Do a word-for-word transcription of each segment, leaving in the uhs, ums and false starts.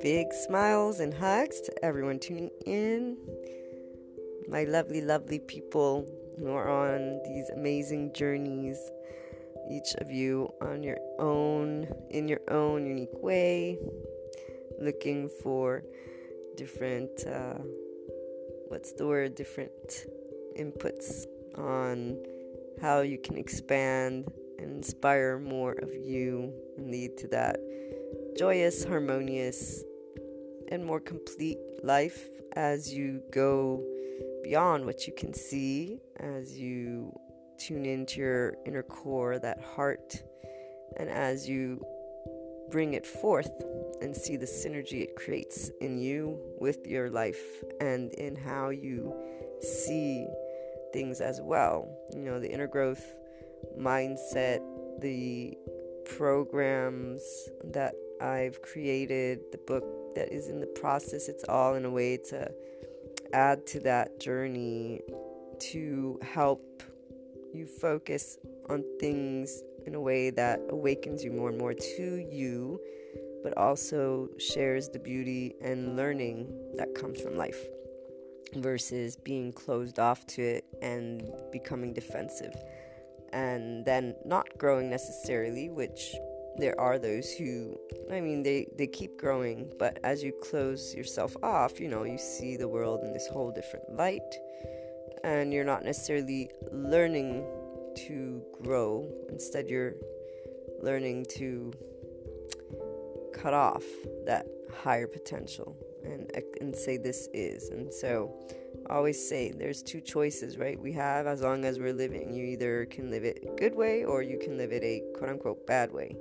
Big smiles and hugs to everyone tuning in. My lovely, lovely people who are on these amazing journeys. Each of you on your own, in your own unique way. Looking for different, uh, what's the word, different inputs on how you can expand and inspire more of you and lead to that joyous, harmonious, and more complete life as you go beyond what you can see, as you tune into your inner core, that heart, and as you bring it forth and see the synergy it creates in you with your life and in how you see things as well. You know, the inner growth mindset, the programs that I've created, the book that is in the process, it's all in a way to add to that journey to help you focus on things in a way that awakens you more and more to you, but also shares the beauty and learning that comes from life versus being closed off to it and becoming defensive. And then not growing necessarily, which there are those who, I mean, they, they keep growing. But as you close yourself off, you know, you see the world in this whole different light. And you're not necessarily learning to grow. Instead, you're learning to cut off that higher potential and, and say this is. And so I always say there's two choices, right? We have, as long as we're living, you either can live it a good way or you can live it a quote-unquote bad way.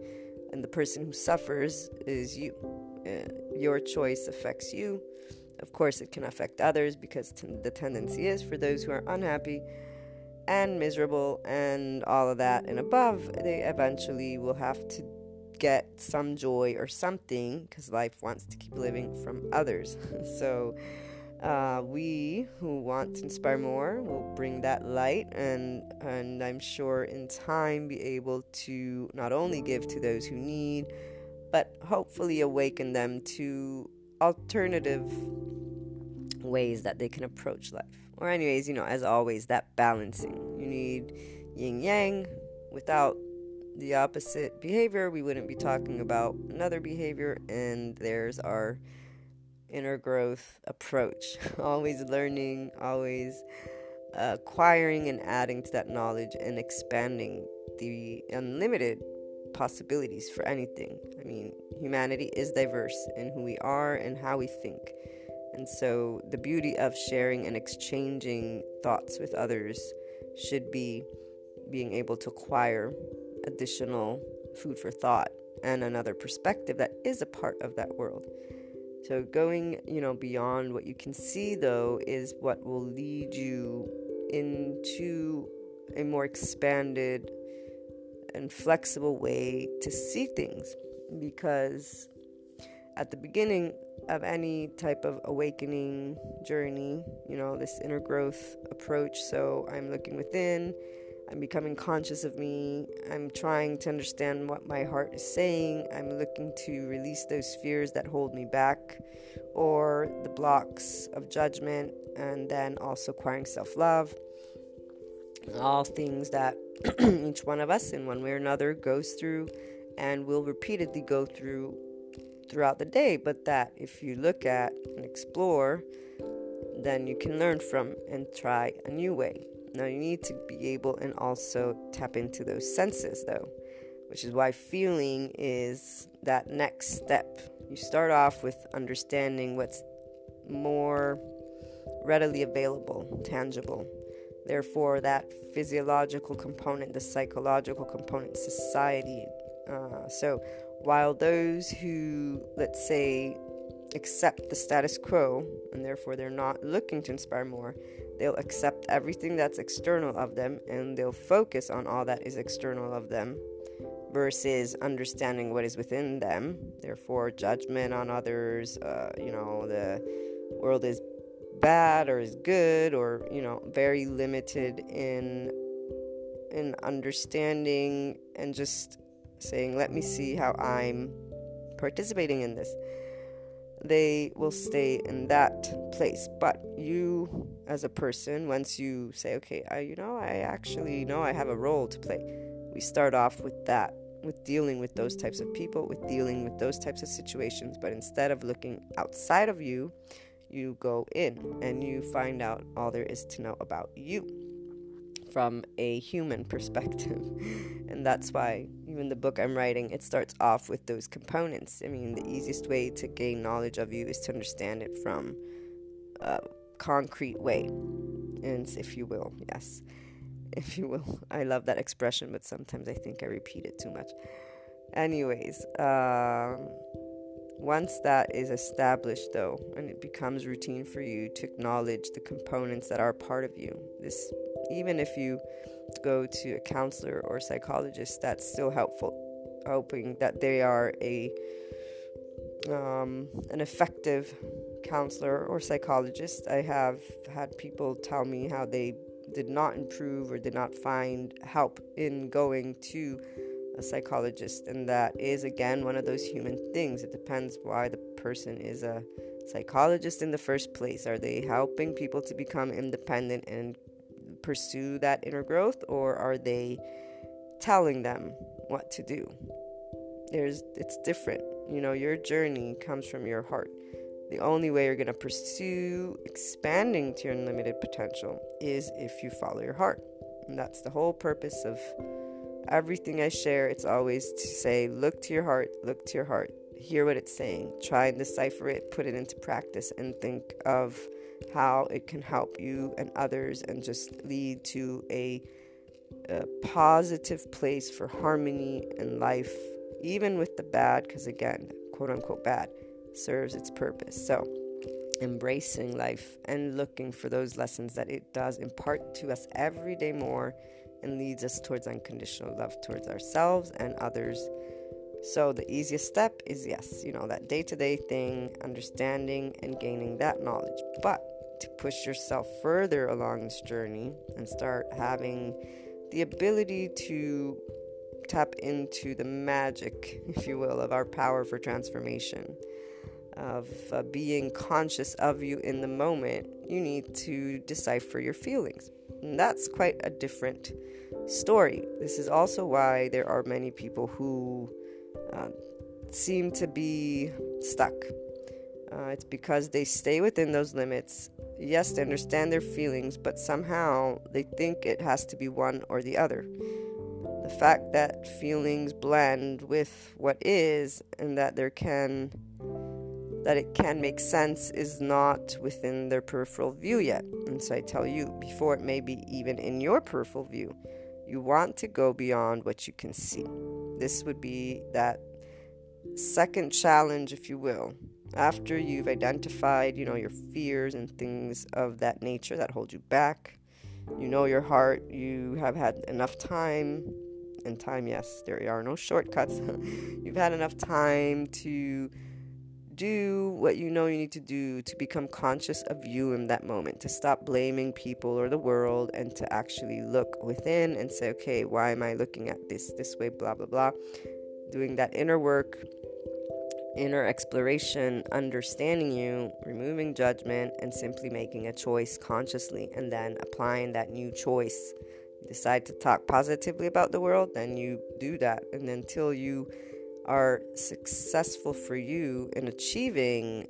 And the person who suffers is you. Uh, your choice affects you. Of course, it can affect others because t- the tendency is for those who are unhappy and miserable and all of that and above, they eventually will have to get some joy or something because life wants to keep living from others. So Uh, we who want to inspire more will bring that light and and I'm sure in time be able to not only give to those who need, but hopefully awaken them to alternative ways that they can approach life. Or anyways, you know, as always, that balancing. You need yin-yang. Without the opposite behavior, we wouldn't be talking about another behavior, and there's our inner growth approach, always learning, always acquiring and adding to that knowledge and expanding the unlimited possibilities for anything. I mean, humanity is diverse in who we are and how we think. And so the beauty of sharing and exchanging thoughts with others should be being able to acquire additional food for thought and another perspective that is a part of that world. So going, you know, beyond what you can see, though, is what will lead you into a more expanded and flexible way to see things. Because at the beginning of any type of awakening journey, you know, this inner growth approach, so I'm looking within, I'm becoming conscious of me, I'm trying to understand what my heart is saying, I'm looking to release those fears that hold me back, or the blocks of judgment, and then also acquiring self-love, all things that each one of us in one way or another goes through, and will repeatedly go through throughout the day, but that if you look at and explore, then you can learn from and try a new way. Now, you need to be able and also tap into those senses, though, which is why feeling is that next step. You start off with understanding what's more readily available, tangible. Therefore, that physiological component, the psychological component, society. Uh, so while those who, let's say, accept the status quo, and therefore they're not looking to inspire more, they'll accept everything that's external of them, and they'll focus on all that is external of them versus understanding what is within them. Therefore, judgment on others, uh, you know, the world is bad or is good, or, you know, very limited in in understanding and just saying, let me see how I'm participating in this, they will stay in that place. But you as a person, once you say, okay, I, you know, I actually know I have a role to play, we start off with that, with dealing with those types of people, with dealing with those types of situations. But instead of looking outside of you, you go in and you find out all there is to know about you from a human perspective. And that's why even the book I'm writing, it starts off with those components. I mean, the easiest way to gain knowledge of you is to understand it from a concrete way, and if you will, yes, if you will. I love that expression, but sometimes I think I repeat it too much. Anyways, um, once that is established, though, and it becomes routine for you to acknowledge the components that are part of you, this, even if you go to a counselor or psychologist, that's still helpful, hoping that they are a um, an effective counselor or psychologist. I have had people tell me how they did not improve or did not find help in going to a psychologist, and that is again one of those human things. It depends why the person is a psychologist in the first place. Are they helping people to become independent and pursue that inner growth, or are they telling them what to do? There's, it's different, you know. Your journey comes from your heart. The only way you're going to pursue expanding to your unlimited potential is if you follow your heart. And that's the whole purpose of everything I share. It's always to say, look to your heart, look to your heart, hear what it's saying, try and decipher it, put it into practice, and think of how it can help you and others, and just lead to a, a positive place for harmony in life, even with the bad, because again, quote unquote bad serves its purpose. So embracing life and looking for those lessons that it does impart to us every day more, and leads us towards unconditional love towards ourselves and others. So the easiest step is, yes, you know, that day-to-day thing, understanding and gaining that knowledge. But to push yourself further along this journey and start having the ability to tap into the magic, if you will, of our power for transformation, of uh, being conscious of you in the moment, you need to decipher your feelings. And that's quite a different story. This is also why there are many people who uh, seem to be stuck. Uh, it's because they stay within those limits. Yes, they understand their feelings, but somehow they think it has to be one or the other. The fact that feelings blend with what is, and that there can... that it can make sense, is not within their peripheral view yet. And so I tell you, before it may be even in your peripheral view, you want to go beyond what you can see. This would be that second challenge, if you will. After you've identified, you know, your fears and things of that nature that hold you back, you know your heart, you have had enough time, and time, yes, there are no shortcuts. You've had enough time to do what you know you need to do to become conscious of you in that moment, to stop blaming people or the world, and to actually look within and say, okay, why am I looking at this this way, blah blah blah. Doing that inner work, inner exploration, understanding you, removing judgment, and simply making a choice consciously, and then applying that new choice. Decide to talk positively about the world, then you do that, and until you are successful for you in achieving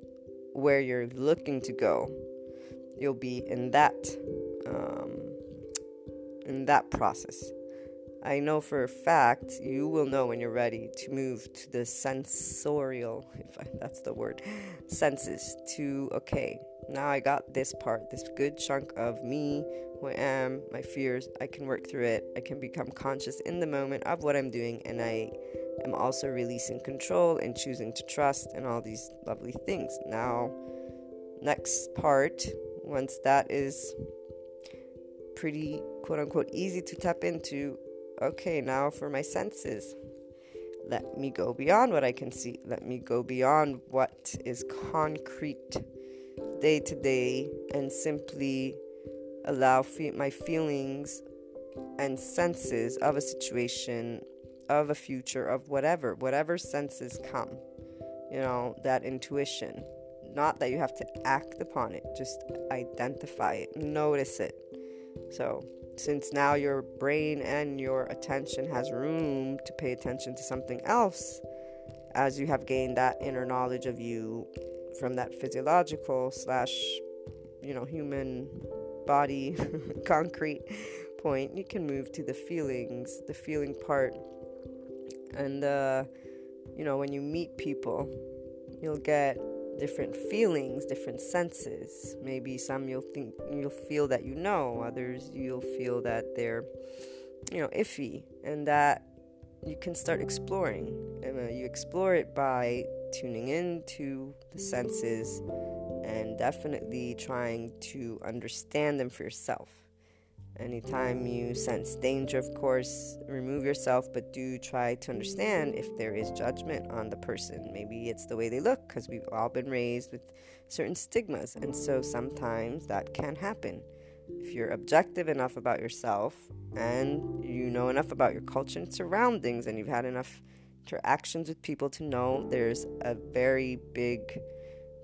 where you're looking to go, you'll be in that um, in that process. I know for a fact you will know when you're ready to move to the sensorial, if I, that's the word, senses, to, okay, now I got this part, this good chunk of me, who I am, my fears, I can work through it, I can become conscious in the moment of what I'm doing, and I am also releasing control and choosing to trust and all these lovely things. Now, next part, once that is pretty, quote-unquote, easy to tap into, okay, now for my senses. Let me go beyond what I can see. Let me go beyond what is concrete day to day, and simply allow fe- my feelings and senses of a situation of a future, of whatever, whatever senses come, you know, that intuition. Not that you have to act upon it, just identify it, notice it. So since now your brain and your attention has room to pay attention to something else, as you have gained that inner knowledge of you from that physiological slash, you know, human body concrete point, you can move to the feelings, the feeling part. And, uh, you know, when you meet people, you'll get different feelings, different senses. Maybe some you'll think you'll feel that you know, others you'll feel that they're, you know, iffy, and that you can start exploring. And uh, you explore it by tuning into the senses and definitely trying to understand them for yourself. Anytime you sense danger, of course, remove yourself, but do try to understand if there is judgment on the person. Maybe it's the way they look, because we've all been raised with certain stigmas, and so sometimes that can happen. If you're objective enough about yourself, and you know enough about your culture and surroundings, and you've had enough interactions with people to know there's a very big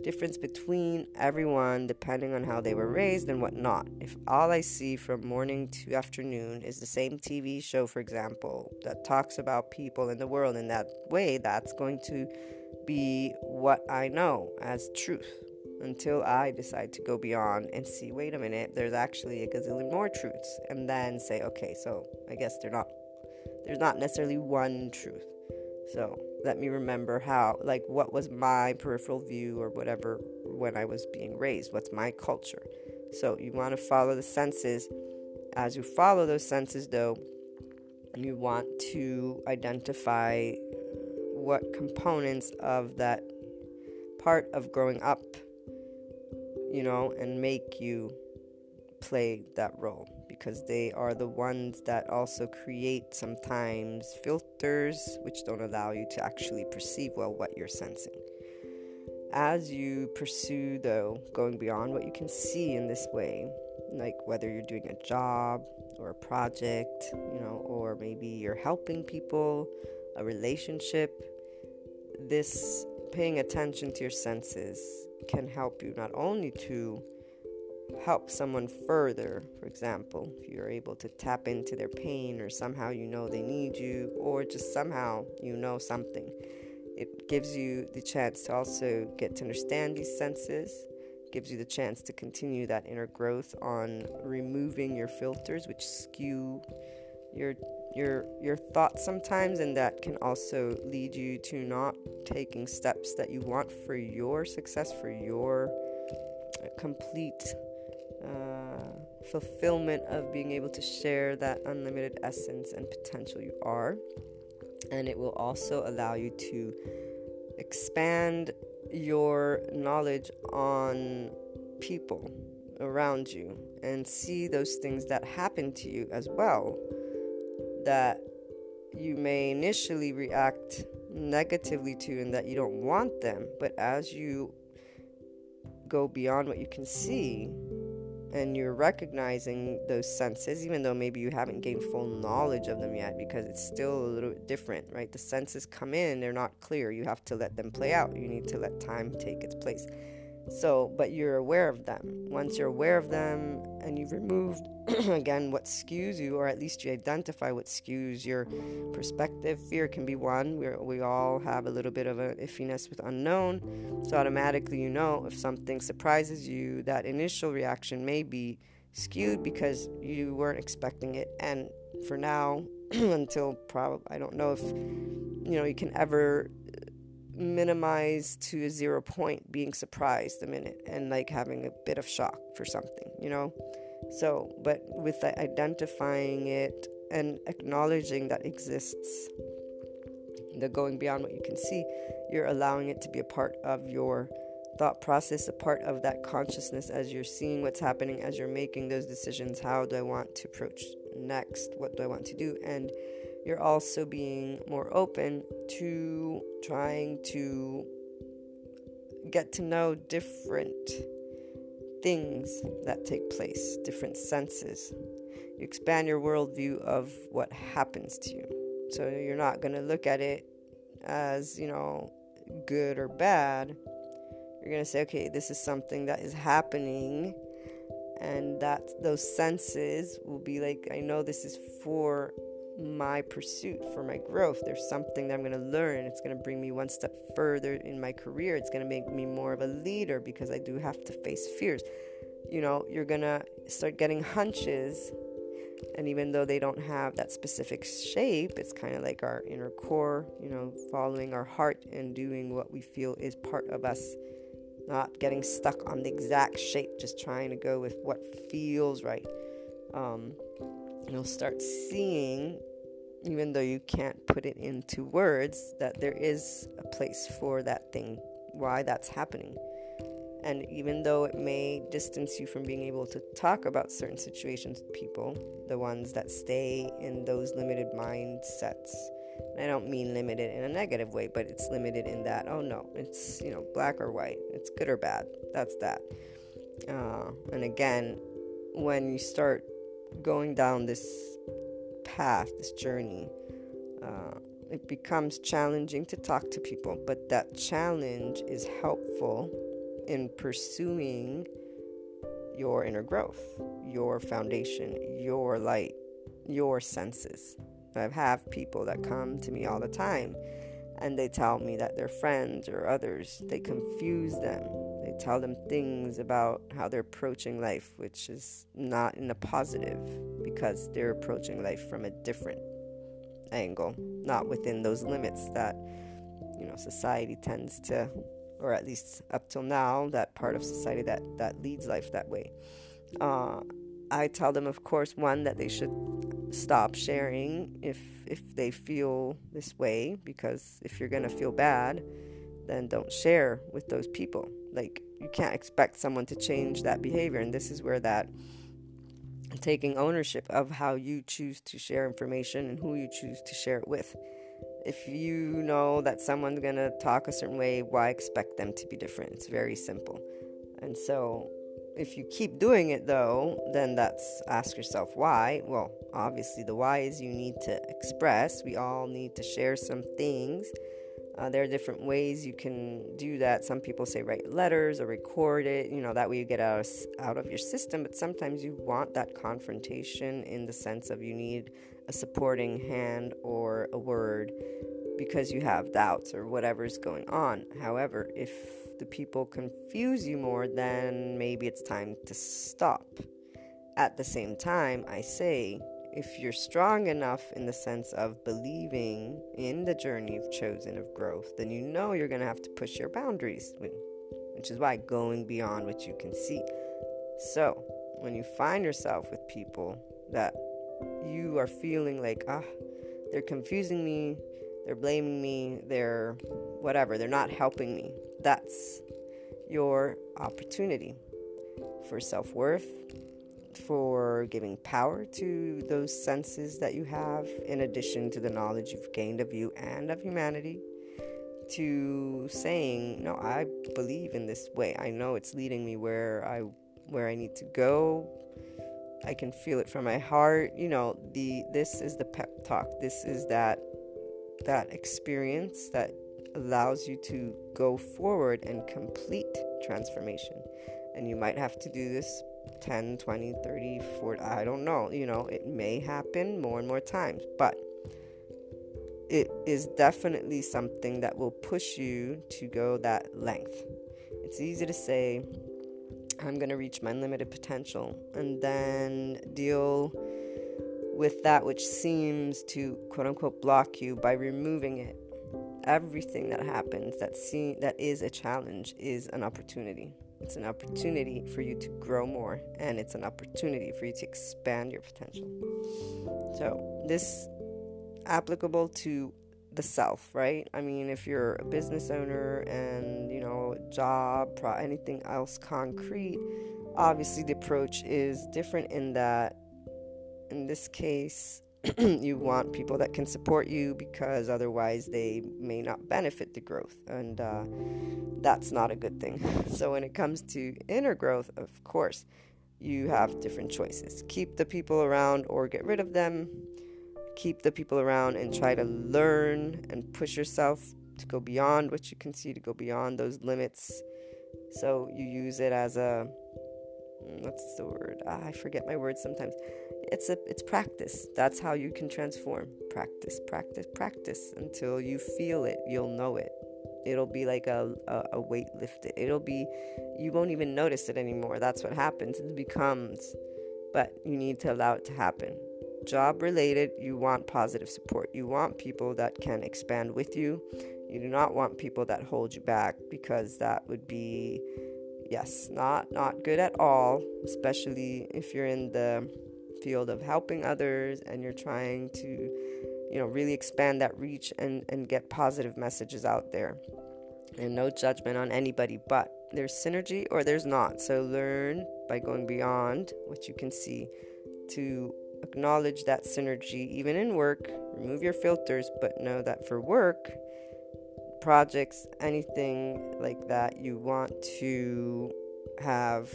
difference between everyone depending on how they were raised and whatnot. If all I see from morning to afternoon is the same T V show, for example, that talks about people in the world in that way, that's going to be what I know as truth until I decide to go beyond and see, wait a minute, there's actually a gazillion more truths, and then say, okay, so I guess they're not, there's not necessarily one truth. So let me remember how, like, what was my peripheral view or whatever when I was being raised? What's my culture? So you want to follow the senses. As you follow those senses, though, you want to identify what components of that part of growing up, you know, and make you play that role, because they are the ones that also create sometimes filters which don't allow you to actually perceive well what you're sensing. As you pursue, though, going beyond what you can see in this way, like whether you're doing a job or a project, you know, or maybe you're helping people, a relationship, this paying attention to your senses can help you not only to help someone further, for example, if you're able to tap into their pain, or somehow you know they need you, or just somehow you know something. It gives you the chance to also get to understand these senses, gives you the chance to continue that inner growth on removing your filters, which skew your your your thoughts sometimes, and that can also lead you to not taking steps that you want for your success, for your complete Uh, fulfillment of being able to share that unlimited essence and potential you are. And it will also allow you to expand your knowledge on people around you and see those things that happen to you as well, that you may initially react negatively to and that you don't want them, but as you go beyond what you can see and you're recognizing those senses, even though maybe you haven't gained full knowledge of them yet, because it's still a little bit different, right? The senses come in, they're not clear. You have to let them play out. You need to let time take its place. So, but you're aware of them. Once you're aware of them and you've removed, again, what skews you, or at least you identify what skews your perspective. Fear can be one. We're, we all have a little bit of an iffiness with unknown. So automatically, you know, if something surprises you, that initial reaction may be skewed because you weren't expecting it. And for now, until probably, I don't know if, you know, you can ever minimize to a zero point being surprised a minute and like having a bit of shock for something, you know. So, but with the identifying it and acknowledging that exists, the going beyond what you can see, you're allowing it to be a part of your thought process, a part of that consciousness as you're seeing what's happening, as you're making those decisions. How do I want to approach next? What do I want to do? And you're also being more open to trying to get to know different things that take place, different senses. You expand your worldview of what happens to you. So you're not going to look at it as, you know, good or bad. You're going to say, okay, this is something that is happening. And that those senses will be like, I know this is for my pursuit, for my growth. There's something that I'm going to learn. It's going to bring me one step further in my career. It's going to make me more of a leader because I do have to face fears. You know, you're going to start getting hunches. And even though they don't have that specific shape, it's kind of like our inner core, you know, following our heart and doing what we feel is part of us, not getting stuck on the exact shape, just trying to go with what feels right. Um, you'll start seeing, even though you can't put it into words, that there is a place for that thing, why that's happening. And even though it may distance you from being able to talk about certain situations with people, the ones that stay in those limited mindsets, and I don't mean limited in a negative way, but it's limited in that, oh no, it's, you know, black or white, it's good or bad, that's that. Uh, and again, when you start going down this path, this journey, uh, it becomes challenging to talk to people, but that challenge is helpful in pursuing your inner growth, your foundation, your light, your senses. I have people that come to me all the time and they tell me that their friends or others, they confuse them. They tell them things about how they're approaching life, which is not in the positive because they're approaching life from a different angle, not within those limits that, you know, society tends to, or at least up till now, that part of society that, that leads life that way. Uh, I tell them, of course, one, that they should stop sharing if if they feel this way, because if you're going to feel bad, then don't share with those people. Like, you can't expect someone to change that behavior, and this is where that taking ownership of how you choose to share information and who you choose to share it with. If you know that someone's going to talk a certain way, why expect them to be different? It's very simple. And so if you keep doing it, though, then that's, ask yourself why. Well, obviously the why is you need to express. We all need to share some things. Uh, there are different ways you can do that. Some people say write letters or record it. You know, that way you get out of, out of your system. But sometimes you want that confrontation in the sense of you need a supporting hand or a word because you have doubts or whatever's going on. However, if the people confuse you more, then maybe it's time to stop. At the same time, I say, if you're strong enough in the sense of believing in the journey you've chosen of growth, then you know you're going to have to push your boundaries, which is why going beyond what you can see. So when you find yourself with people that you are feeling like, ah, they're confusing me, they're blaming me, they're whatever, they're not helping me, that's your opportunity for self-worth, for giving power to those senses that you have, in addition to the knowledge you've gained of you and of humanity, to saying, no, I believe in this way. I know it's leading me where I where I need to go. I can feel it from my heart. You know, the this is the pep talk. This is that that experience that allows you to go forward and complete transformation. And you might have to do this ten, twenty, thirty, forty, I don't know. You know, it may happen more and more times, but it is definitely something that will push you to go that length. It's easy to say, I'm going to reach my unlimited potential, and then deal with that which seems to, quote unquote, block you by removing it. Everything that happens that see, that is a challenge is an opportunity. It's an opportunity for you to grow more, and it's an opportunity for you to expand your potential. So this applicable to the self, right? I mean, if you're a business owner and, you know, job, pro- anything else concrete, obviously the approach is different in that, in this case, you want people that can support you because otherwise they may not benefit the growth, and uh, that's not a good thing. So when it comes to inner growth, of course, you have different choices. Keep the people around or get rid of them. keep the people around and try to learn and push yourself to go beyond what you can see, to go beyond those limits. So you use it as a, what's the word? Ah, I forget my words sometimes. It's a, it's practice. That's how you can transform. Practice, practice, practice until you feel it. You'll know it. It'll be like a, a, a weight lifted. It'll be, you won't even notice it anymore. That's what happens. It becomes, but you need to allow it to happen. Job related, you want positive support. You want people that can expand with you. You do not want people that hold you back, because that would be, yes, not, not good at all, especially if you're in the field of helping others and you're trying to, you know, really expand that reach and, and get positive messages out there. And no judgment on anybody, but there's synergy or there's not. So learn by going beyond what you can see to acknowledge that synergy, even in work. Remove your filters, but know that for work, projects, anything like that, you want to have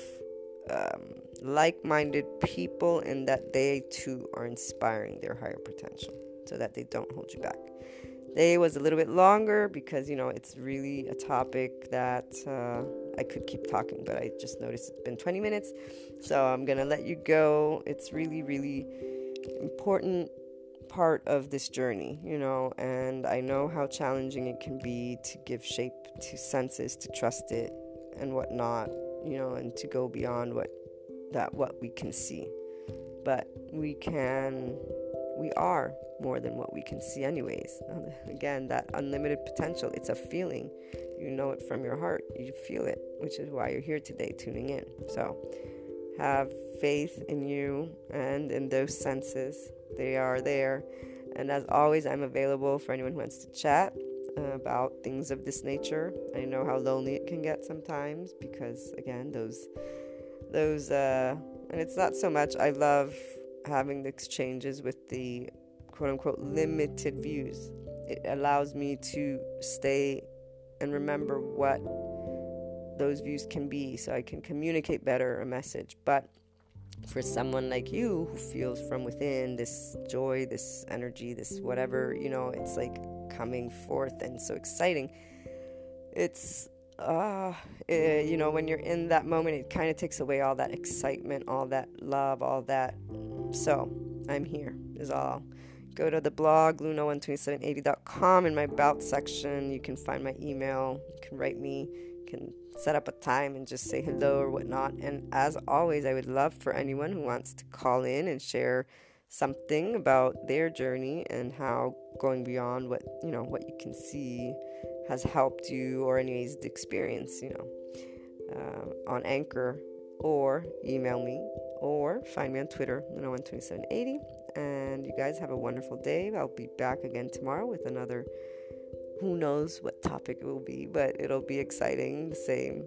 um, like-minded people, and that they too are inspiring their higher potential so that they don't hold you back. Today was a little bit longer because, you know, it's really a topic that uh, I could keep talking, but I just noticed it's been twenty minutes, so I'm going to let you go. It's really, really important part of this journey, you know, and I know how challenging it can be to give shape to senses, to trust it and whatnot, you know, and to go beyond what that what we can see. But we can, we are more than what we can see anyways. Again, that unlimited potential, it's a feeling. You know it from your heart. You feel it, which is why you're here today tuning in. So have faith in you and in those senses. They are there. And as always, I'm available for anyone who wants to chat about things of this nature. I know how lonely it can get sometimes because, again, those, those, uh, and it's not so much, I love having the exchanges with the quote unquote limited views. It allows me to stay and remember what those views can be so I can communicate better a message. But for someone like you who feels from within this joy, this energy, this whatever, you know, it's like coming forth and so exciting. It's, uh, it, you know, when you're in that moment, it kind of takes away all that excitement, all that love, all that. So I'm here is all. Go to the blog, luna one two seven eight zero dot com. In my about section, you can find my email. You can write me. You can set up a time and just say hello or whatnot. And as always, I would love for anyone who wants to call in and share something about their journey and how going beyond what, you know, what you can see has helped you, or anyways the experience, you know, uh, on Anchor, or email me, or find me on Twitter, luna one two seven eight zero. And you guys have a wonderful day. I'll be back again tomorrow with another, who knows what topic it will be, but it'll be exciting, the same